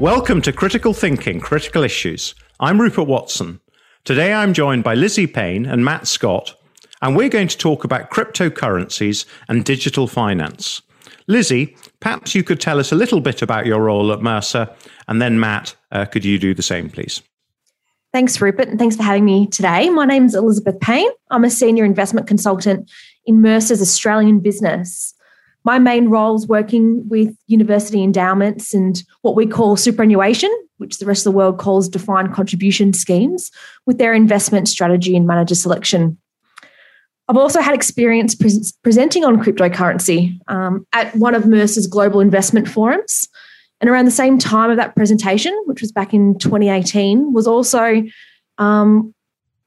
Welcome to Critical Thinking, Critical Issues. I'm Rupert Watson. Today I'm joined by Lizzie Payne and Matt Scott, and we're going to talk about cryptocurrencies and digital finance. Lizzie, perhaps you could tell us a little bit about your role at Mercer, and then Matt, could you do the same, please? Thanks, Rupert, and thanks for having me today. My name's Elizabeth Payne. I'm a senior investment consultant in Mercer's Australian business. My main role is working with university endowments and what we call superannuation, which the rest of the world calls defined contribution schemes, with their investment strategy and manager selection. I've also had experience presenting on cryptocurrency at one of Mercer's global investment forums. And around the same time of that presentation, which was back in 2018, was also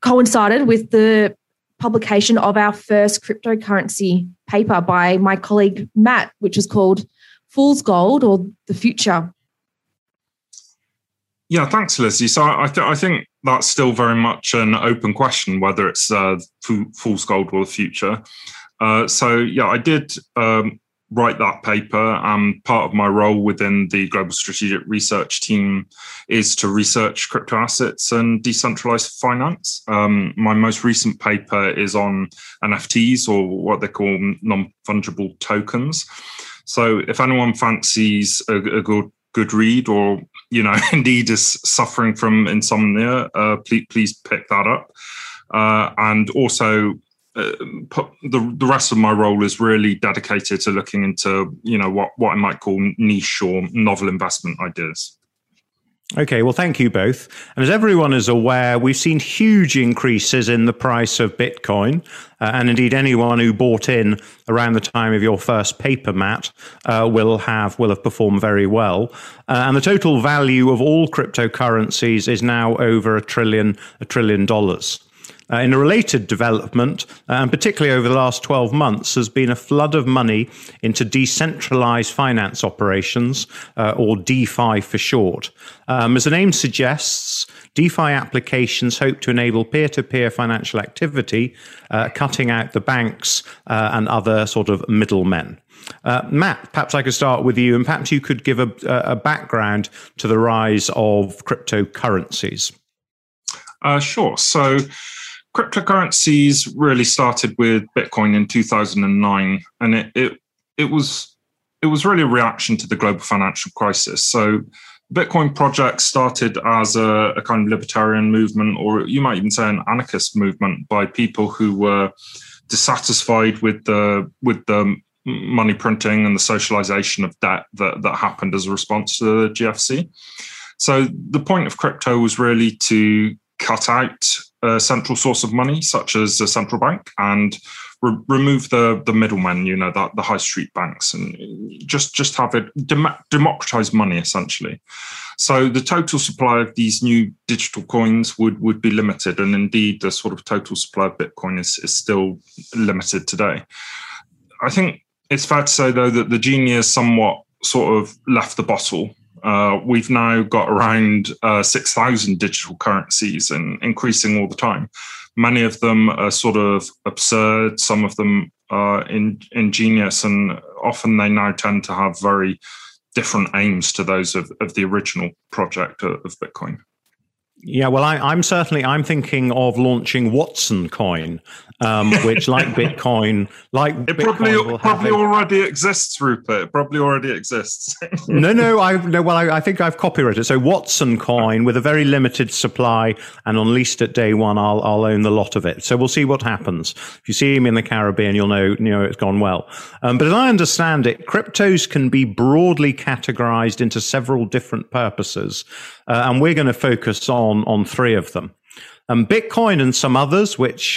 coincided with the publication of our first cryptocurrency paper by my colleague Matt, which is called Fool's Gold or the Future. Yeah, thanks, Lizzie. So I think that's still very much an open question, whether it's Fool's Gold or the Future. I did write that paper. Part of my role within the Global Strategic Research team is to research crypto assets and decentralized finance. My most recent paper is on NFTs, or what they call non-fungible tokens. So if anyone fancies a good read, or indeed is suffering from insomnia, please pick that up. The rest of my role is really dedicated to looking into, what I might call niche or novel investment ideas. Okay, well, thank you both. And as everyone is aware, we've seen huge increases in the price of Bitcoin. And indeed, anyone who bought in around the time of your first paper, Matt, will have performed very well. And the total value of all cryptocurrencies is now over $1 trillion. In a related development, and particularly over the last 12 months, has been a flood of money into decentralized finance operations, or DeFi for short. As the name suggests, DeFi applications hope to enable peer-to-peer financial activity, cutting out the banks and other sort of middlemen. Matt, perhaps I could start with you, and perhaps you could give a background to the rise of cryptocurrencies. Sure. So cryptocurrencies really started with Bitcoin in 2009, and it was really a reaction to the global financial crisis. So Bitcoin project started as a kind of libertarian movement, or you might even say an anarchist movement, by people who were dissatisfied with the money printing and the socialization of debt that happened as a response to the GFC. So the point of crypto was really to cut out a central source of money, such as a central bank, and remove the middlemen, the high street banks, and just have it democratize money, essentially. So the total supply of these new digital coins would be limited, and indeed the sort of total supply of Bitcoin is still limited today. I think it's fair to say, though, that the genie has somewhat sort of left the bottle. We've now got around 6,000 digital currencies, and increasing all the time. Many of them are sort of absurd, some of them are ingenious, and often they now tend to have very different aims to those of the original project of Bitcoin. Yeah, well, I'm thinking of launching Watson Coin, which, like Bitcoin, it probably already exists, Rupert. It probably already exists. I think I've copyrighted it. So Watson Coin, with a very limited supply and unleashed at day one, I'll own the lot of it. So we'll see what happens. If you see him in the Caribbean, you'll know it's gone well. But as I understand it, cryptos can be broadly categorized into several different purposes, and we're going to focus on three of them. Bitcoin and some others, which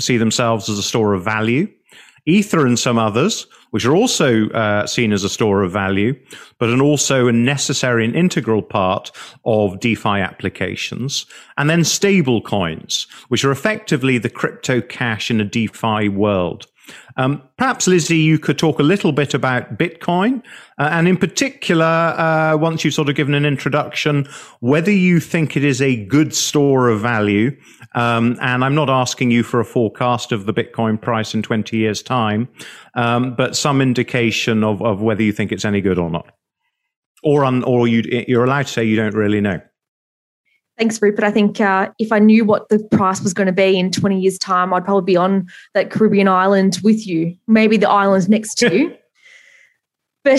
see themselves as a store of value. Ether and some others, which are also seen as a store of value, but are also a necessary and integral part of DeFi applications. And then stable coins, which are effectively the crypto cash in a DeFi world. Perhaps, Lizzie, you could talk a little bit about Bitcoin, and in particular, once you've sort of given an introduction, whether you think it is a good store of value, and I'm not asking you for a forecast of the Bitcoin price in 20 years' time, but some indication of whether you think it's any good or not. Or you're allowed to say you don't really know. Thanks, Rupert. I think if I knew what the price was going to be in 20 years' time, I'd probably be on that Caribbean island with you, maybe the island next to you. But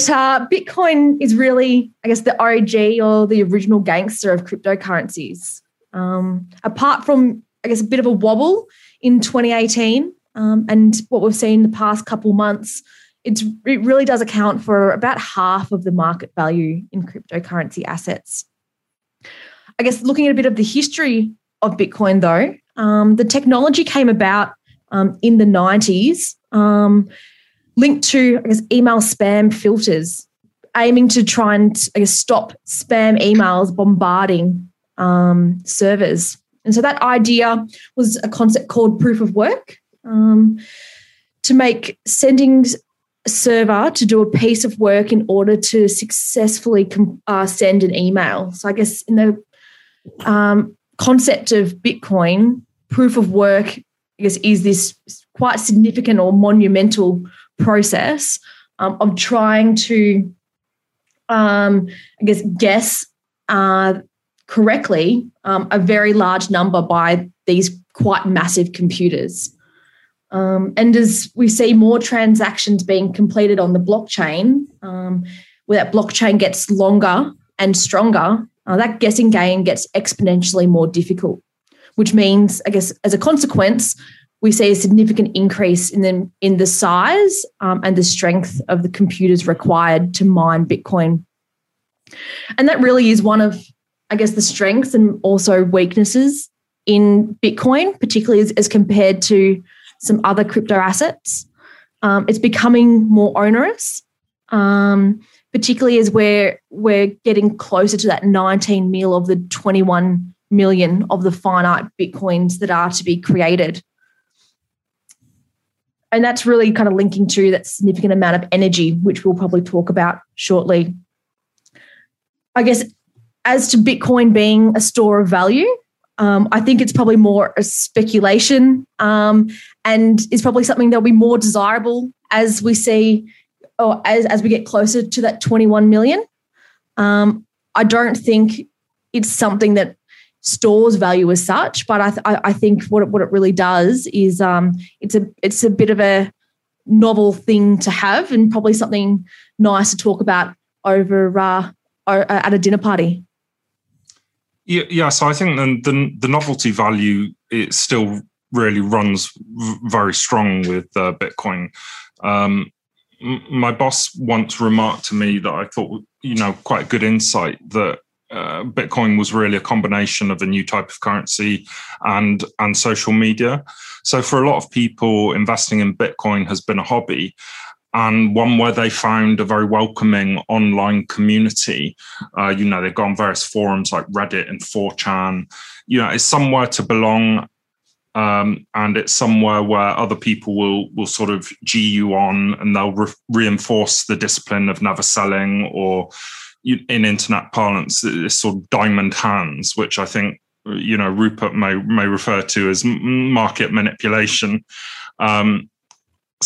Bitcoin is really, I guess, the OG or the original gangster of cryptocurrencies. Apart from, I guess, a bit of a wobble in 2018 and what we've seen the past couple months, it really does account for about half of the market value in cryptocurrency assets. I guess looking at a bit of the history of Bitcoin, though, the technology came about in the 90s, linked to, I guess, email spam filters, aiming to try and, I guess, stop spam emails bombarding servers. And so that idea was a concept called proof of work, to make sending a server to do a piece of work in order to successfully send an email. So I guess in the concept of Bitcoin, proof of work, I guess, is this quite significant or monumental process of trying to, I guess, correctly a very large number by these quite massive computers. And as we see more transactions being completed on the blockchain, where that blockchain gets longer and stronger, that guessing game gets exponentially more difficult, which means, I guess, as a consequence, we see a significant increase in the size and the strength of the computers required to mine Bitcoin. And that really is one of, I guess, the strengths and also weaknesses in Bitcoin, particularly as compared to some other crypto assets. It's becoming more onerous, particularly as we're getting closer to that 19 mil of the 21 million of the finite Bitcoins that are to be created. And that's really kind of linking to that significant amount of energy, which we'll probably talk about shortly. I guess as to Bitcoin being a store of value, I think it's probably more a speculation and is probably something that'll be more desirable as we see or as we get closer to that 21 million. I don't think it's something that stores value as such, but I think what it really does is it's a bit of a novel thing to have and probably something nice to talk about over at a dinner party. Yeah, so I think the novelty value, it still really runs very strong with Bitcoin. My boss once remarked to me that I thought, quite good insight that Bitcoin was really a combination of a new type of currency and social media. So for a lot of people, investing in Bitcoin has been a hobby and one where they found a very welcoming online community. They've gone various forums like Reddit and 4chan. It's somewhere to belong. And it's somewhere where other people will sort of G you on, and they'll reinforce the discipline of never selling, or in internet parlance, this sort of diamond hands, which I think Rupert may refer to as market manipulation. So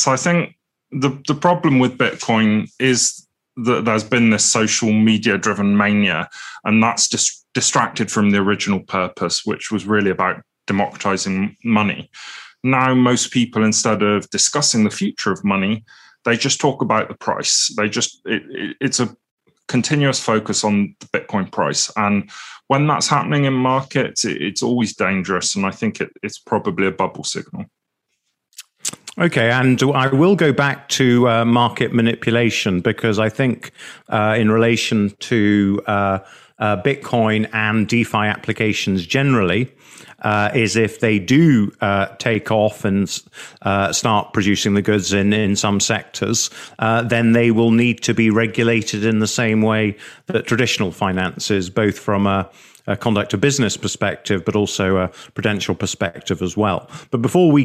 I think the problem with Bitcoin is that there's been this social media driven mania, and that's distracted from the original purpose, which was really about democratizing money. Now, most people, instead of discussing the future of money, they just talk about the price. It's a continuous focus on the Bitcoin price. And when that's happening in markets, it's always dangerous. And I think it's probably a bubble signal. Okay, and I will go back to market manipulation, because I think in relation to Bitcoin and DeFi applications generally, is if they do take off and start producing the goods in some sectors, then they will need to be regulated in the same way that traditional finance is, both from a conduct of business perspective, but also a prudential perspective as well. But before we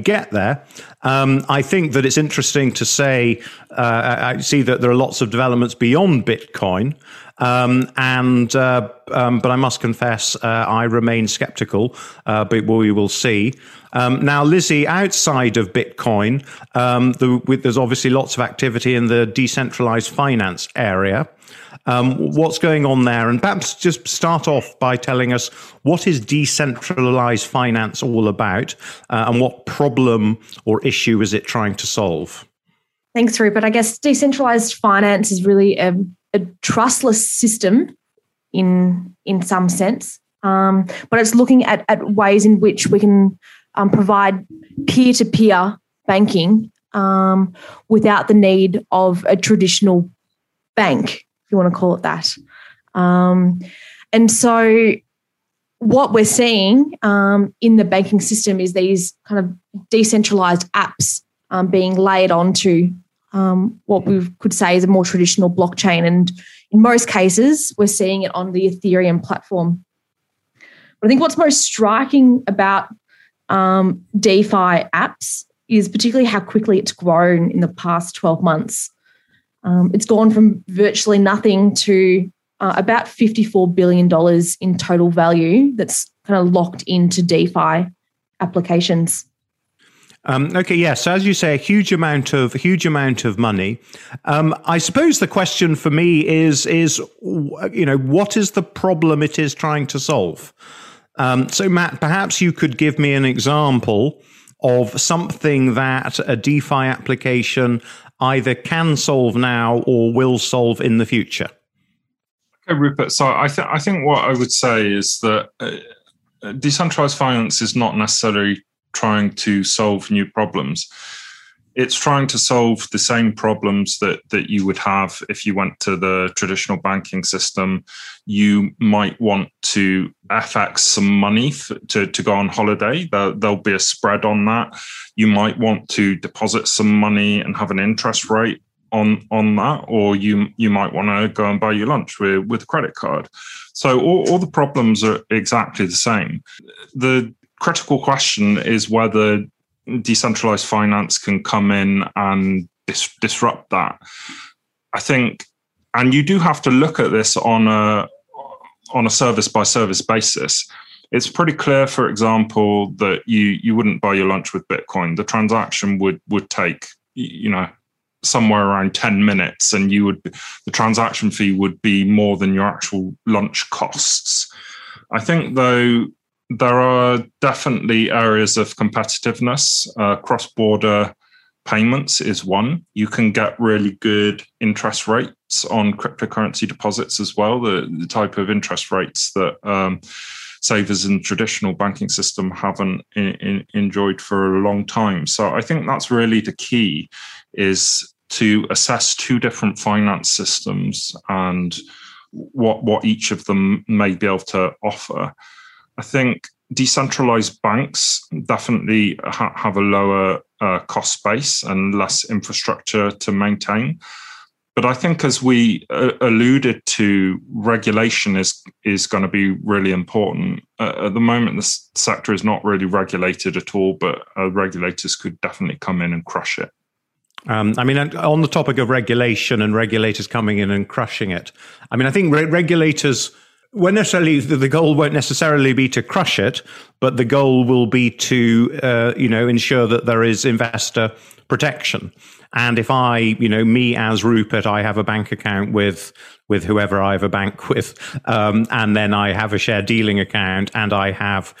get there, I think that it's interesting to say, I see that there are lots of developments beyond Bitcoin. But I must confess, I remain skeptical, but we will see. Now, Lizzie, outside of Bitcoin, there's obviously lots of activity in the decentralized finance area. What's going on there? And perhaps just start off by telling us, what is decentralized finance all about, and what problem or issue is it trying to solve? Thanks, Rupert. I guess decentralized finance is really a trustless system in some sense, but it's looking at ways in which we can provide peer-to-peer banking without the need of a traditional bank, if you want to call it that. And so what we're seeing in the banking system is these kind of decentralized apps being laid onto what we could say is a more traditional blockchain. And in most cases, we're seeing it on the Ethereum platform. But I think what's most striking about DeFi apps is particularly how quickly it's grown in the past 12 months. It's gone from virtually nothing to about $54 billion in total value that's kind of locked into DeFi applications. Okay, yes. So as you say, a huge amount of money. I suppose the question for me is, you know, what is the problem it is trying to solve? So Matt, perhaps you could give me an example of something that a DeFi application either can solve now or will solve in the future. Okay, Rupert. So I think what I would say is that decentralized finance is not necessarily trying to solve new problems. It's trying to solve the same problems that you would have if you went to the traditional banking system. You might want to FX some money to go on holiday. There'll be a spread on that. You might want to deposit some money and have an interest rate on that, or you might want to go and buy your lunch with a credit card. So all the problems are exactly the same. The critical question is whether decentralized finance can come in and disrupt that. I think, and you do have to look at this on a service by service basis. It's pretty clear, for example, that you wouldn't buy your lunch with Bitcoin. The transaction would take, you know, somewhere around 10 minutes, and the transaction fee would be more than your actual lunch costs. I think, though, there are definitely areas of competitiveness. Cross-border payments is one. You can get really good interest rates on cryptocurrency deposits as well. The type of interest rates that savers in the traditional banking system haven't enjoyed for a long time. So I think that's really the key, is to assess two different finance systems and what each of them may be able to offer. I think decentralized banks definitely have a lower cost base and less infrastructure to maintain. But I think, as we alluded to, regulation is going to be really important. At the moment, this sector is not really regulated at all, but regulators could definitely come in and crush it. I mean, on the topic of regulation and regulators coming in and crushing it, I mean, I think regulators... Well, necessarily, the goal won't necessarily be to crush it, but the goal will be to, ensure that there is investor protection. And if I, me as Rupert, I have a bank account with whoever I have a bank with, and then I have a share dealing account, and I have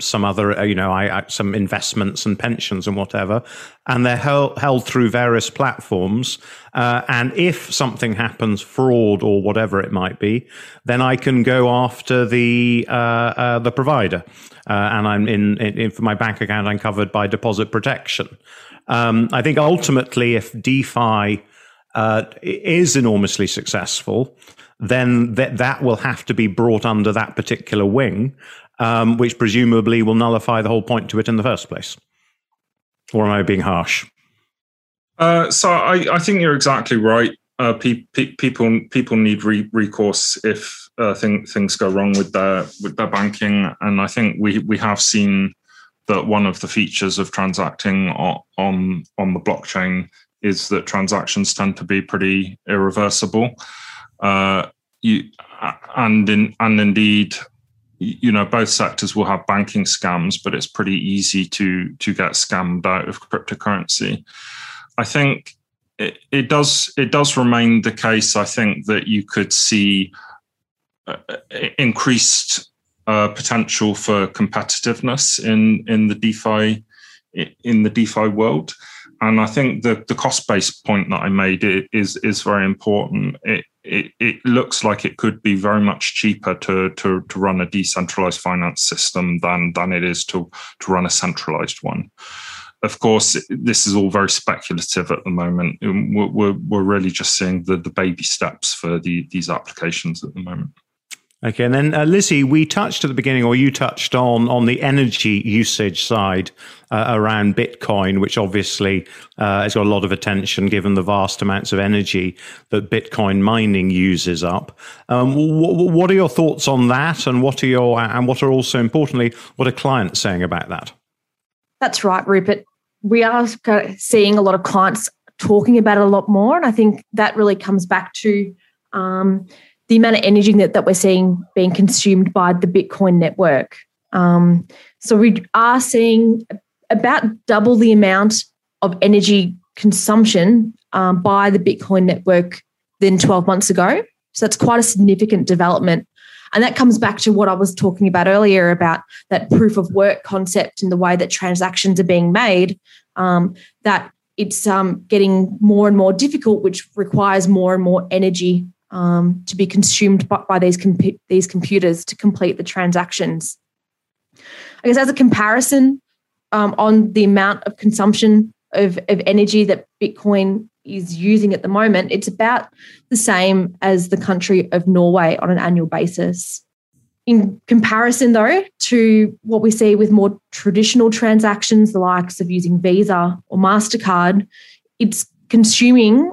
some other, some investments and pensions and whatever, and they're held through various platforms. And if something happens, fraud or whatever it might be, then I can go after the provider, and I'm in for my bank account, I'm covered by deposit protection. I think ultimately, if DeFi is enormously successful, then that will have to be brought under that particular wing, which presumably will nullify the whole point to it in the first place. Or am I being harsh? So I think you're exactly right. People need recourse if things go wrong with their banking, and I think we have seen that one of the features of transacting on the blockchain is that transactions tend to be pretty irreversible. Indeed, both sectors will have banking scams, but it's pretty easy to get scammed out of cryptocurrency. I think it does remain the case, I think, that you could see increased potential for competitiveness in the DeFi world. And I think the cost-based point that I made is very important. It looks like it could be very much cheaper to run a decentralized finance system than it is to run a centralized one. Of course, this is all very speculative at the moment. We're really just seeing the baby steps for these applications at the moment. Okay, and then Lizzie, we touched at the beginning, or you touched on the energy usage side around Bitcoin, which obviously has got a lot of attention given the vast amounts of energy that Bitcoin mining uses up. What are your thoughts on that, and what are also importantly, what are clients saying about that? That's right, Rupert. We are seeing a lot of clients talking about it a lot more, and I think that really comes back to the amount of energy that we're seeing being consumed by the Bitcoin network. So we are seeing about double the amount of energy consumption by the Bitcoin network than 12 months ago. So that's quite a significant development. And that comes back to what I was talking about earlier about that proof of work concept and the way that transactions are being made, that it's getting more and more difficult, which requires more and more energy to be consumed by these computers to complete the transactions. I guess as a comparison on the amount of consumption of energy that Bitcoin is using at the moment, it's about the same as the country of Norway on an annual basis. In comparison, though, to what we see with more traditional transactions, the likes of using Visa or MasterCard, it's consuming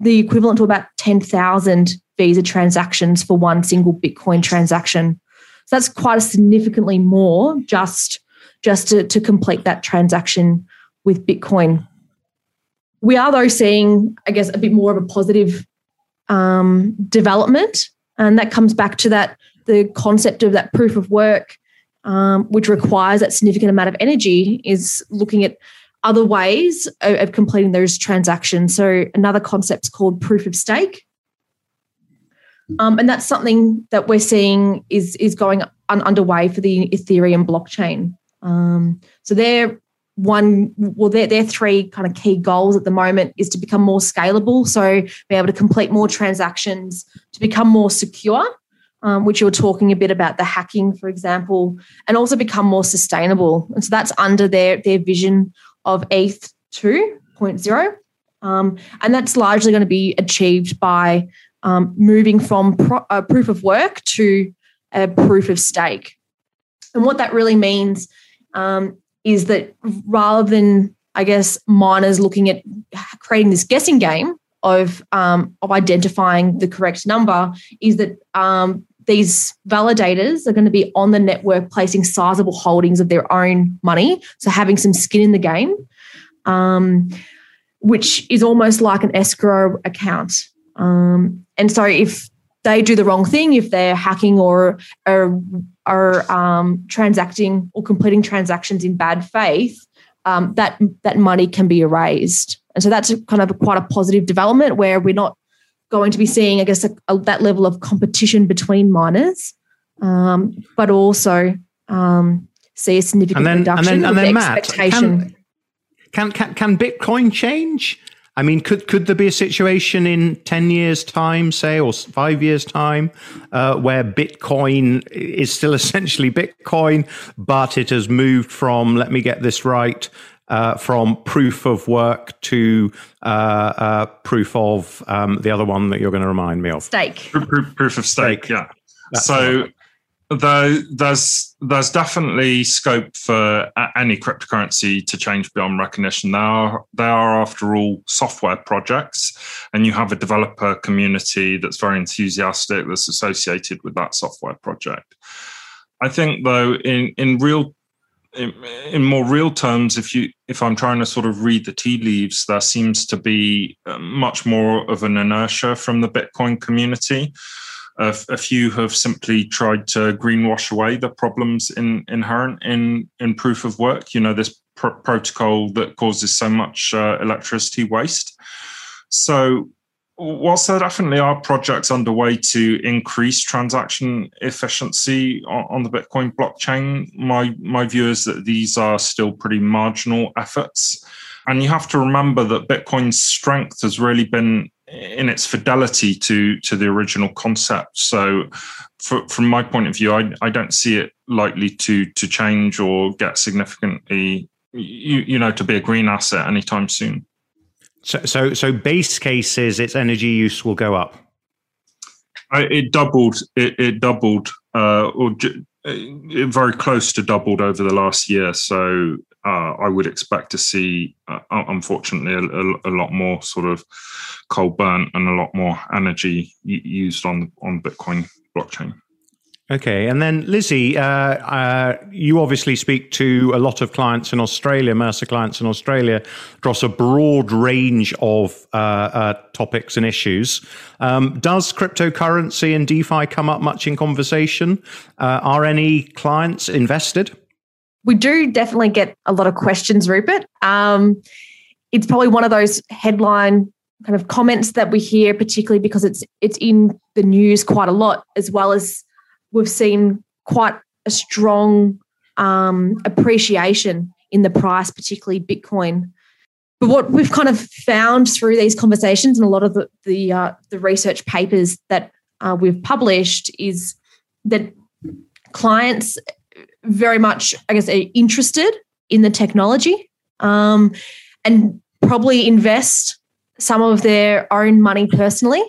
the equivalent to about 10,000 Visa transactions for one single Bitcoin transaction. So that's quite a significantly more just to complete that transaction with Bitcoin. We are, though, seeing, I guess, a bit more of a positive development, and that comes back to the concept of that proof of work, which requires that significant amount of energy, is looking at other ways of completing those transactions. So another concept's called proof of stake. And that's something that we're seeing is going underway for the Ethereum blockchain. So their three kind of key goals at the moment is to become more scalable, so be able to complete more transactions, to become more secure, which you were talking a bit about the hacking, for example, and also become more sustainable. And so that's under their vision of ETH 2.0. And that's largely going to be achieved by moving from proof of work to a proof of stake. And what that really means is that rather than, I guess, miners looking at creating this guessing game of identifying the correct number, is that these validators are going to be on the network placing sizable holdings of their own money, so having some skin in the game, which is almost like an escrow account. And so if they do the wrong thing, if they're hacking or transacting or completing transactions in bad faith, that money can be erased. And so that's quite a positive development where we're not going to be seeing, I guess, that level of competition between miners, but also see a significant reduction in expectation. Matt, can Bitcoin change? I mean, could there be a situation in 10 years' time, say, or 5 years' time, where Bitcoin is still essentially Bitcoin, but it has moved from, let me get this right, from proof of work to proof of the other one that you're going to remind me of? Stake. Proof of stake, yeah. That's so there's definitely scope for any cryptocurrency to change beyond recognition. They are, after all, software projects, and you have a developer community that's very enthusiastic that's associated with that software project. I think, though, in more real terms, if I'm trying to sort of read the tea leaves, there seems to be much more of an inertia from the Bitcoin community. A few have simply tried to greenwash away the problems inherent in proof of work. You know, this protocol that causes so much electricity waste. So whilst there definitely are projects underway to increase transaction efficiency on the Bitcoin blockchain, my view is that these are still pretty marginal efforts. And you have to remember that Bitcoin's strength has really been in its fidelity to the original concept. So from my point of view, I don't see it likely to change or get significantly, to be a green asset anytime soon. So base case is its energy use will go up. It doubled, very close to doubled over the last year. So I would expect to see, unfortunately, a lot more sort of coal burnt and a lot more energy used on Bitcoin blockchain. Okay. And then Lizzie, you obviously speak to a lot of clients in Australia, Mercer clients in Australia, across a broad range of topics and issues. Does cryptocurrency and DeFi come up much in conversation? Are any clients invested? We do definitely get a lot of questions, Rupert. It's probably one of those headline kind of comments that we hear, particularly because it's in the news quite a lot, as well as we've seen quite a strong appreciation in the price, particularly Bitcoin. But what we've kind of found through these conversations and a lot of the research papers that we've published is that clients very much, I guess, are interested in the technology and probably invest some of their own money personally.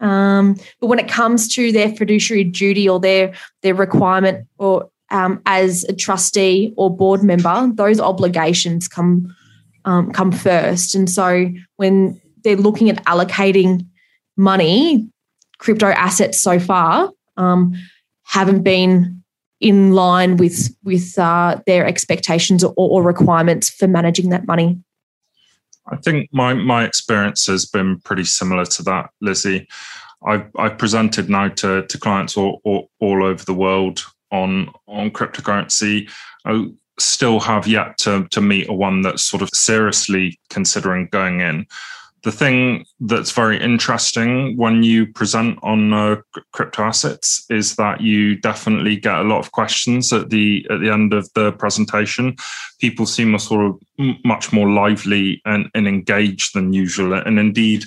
But when it comes to their fiduciary duty or their requirement or as a trustee or board member, those obligations come first. And so when they're looking at allocating money, crypto assets so far haven't been in line with their expectations or requirements for managing that money. I think my experience has been pretty similar to that, Lizzie. I've presented now to clients all over the world on cryptocurrency. I still have yet to meet one that's sort of seriously considering going in. The thing that's very interesting when you present on crypto assets is that you definitely get a lot of questions at the end of the presentation. People seem a sort of much more lively and engaged than usual, and indeed,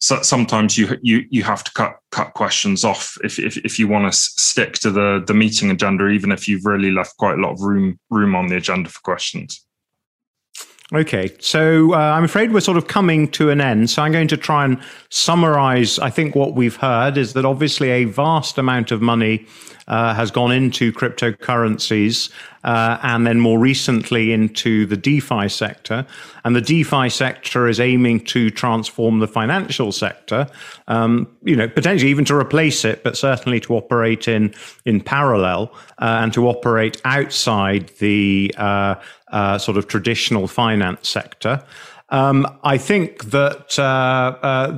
so sometimes you have to cut questions off if you want to stick to the meeting agenda, even if you've really left quite a lot of room on the agenda for questions. Okay, so I'm afraid we're sort of coming to an end. So I'm going to try and summarize. I think what we've heard is that obviously a vast amount of money has gone into cryptocurrencies and then more recently into the DeFi sector. And the DeFi sector is aiming to transform the financial sector, potentially even to replace it, but certainly to operate in parallel and to operate outside the sort of traditional finance sector. I think that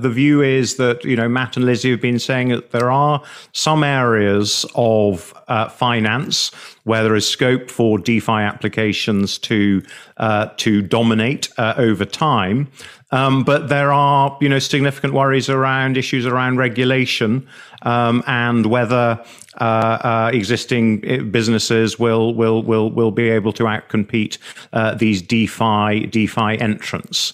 the view is that, Matt and Lizzie have been saying that there are some areas of finance where there is scope for DeFi applications to dominate over time. But there are, significant worries around issues around regulation and whether existing businesses will be able to outcompete these DeFi entrants.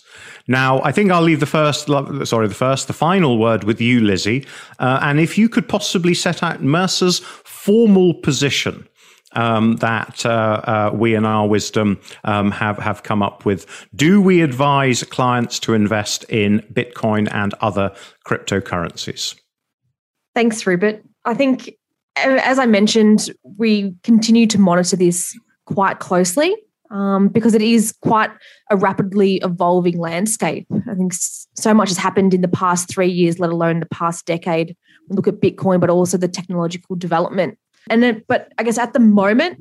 Now, I think I'll leave the final word with you, Lizzie. And if you could possibly set out Mercer's formal position that we in our wisdom have come up with. Do we advise clients to invest in Bitcoin and other cryptocurrencies? Thanks, Rupert. I think, as I mentioned, we continue to monitor this quite closely because it is quite a rapidly evolving landscape. I think so much has happened in the past 3 years, let alone the past decade. We look at Bitcoin, but also the technological development. But I guess at the moment,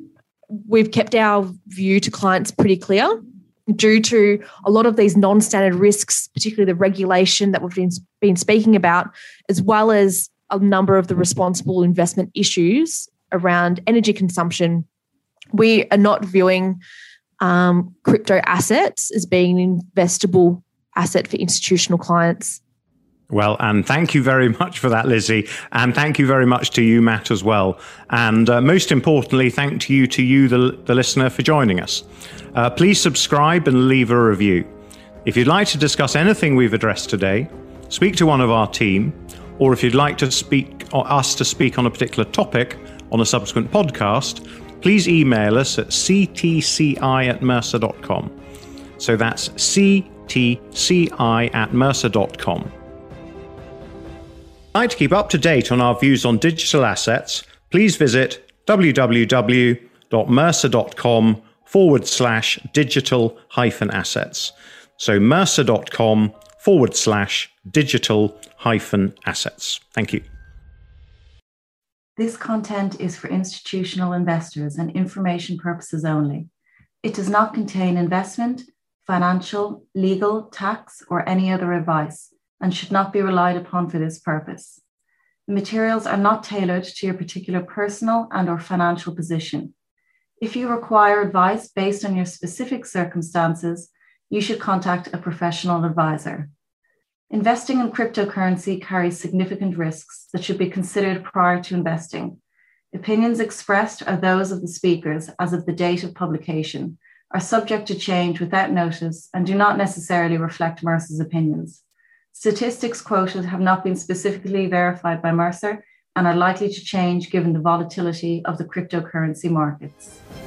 we've kept our view to clients pretty clear due to a lot of these non-standard risks, particularly the regulation that we've been speaking about, as well as a number of the responsible investment issues around energy consumption. We are not viewing crypto assets as being an investable asset for institutional clients. Well, and thank you very much for that, Lizzie. And thank you very much to you, Matt, as well. And most importantly, thank you to you, the listener, for joining us. Please subscribe and leave a review. If you'd like to discuss anything we've addressed today, speak to one of our team, or if you'd like to speak on a particular topic on a subsequent podcast, please email us at ctci@mercer.com. So that's ctci@mercer.com. If you'd like to keep up to date on our views on digital assets, please visit www.mercer.com/digital-assets. So mercer.com/digital-assets. Thank you. This content is for institutional investors and information purposes only. It does not contain investment, financial, legal, tax, or any other advice, and should not be relied upon for this purpose. The materials are not tailored to your particular personal and/or financial position. If you require advice based on your specific circumstances, you should contact a professional advisor. Investing in cryptocurrency carries significant risks that should be considered prior to investing. Opinions expressed are those of the speakers as of the date of publication, are subject to change without notice, and do not necessarily reflect Mercer's opinions. Statistics quoted have not been specifically verified by Mercer and are likely to change given the volatility of the cryptocurrency markets.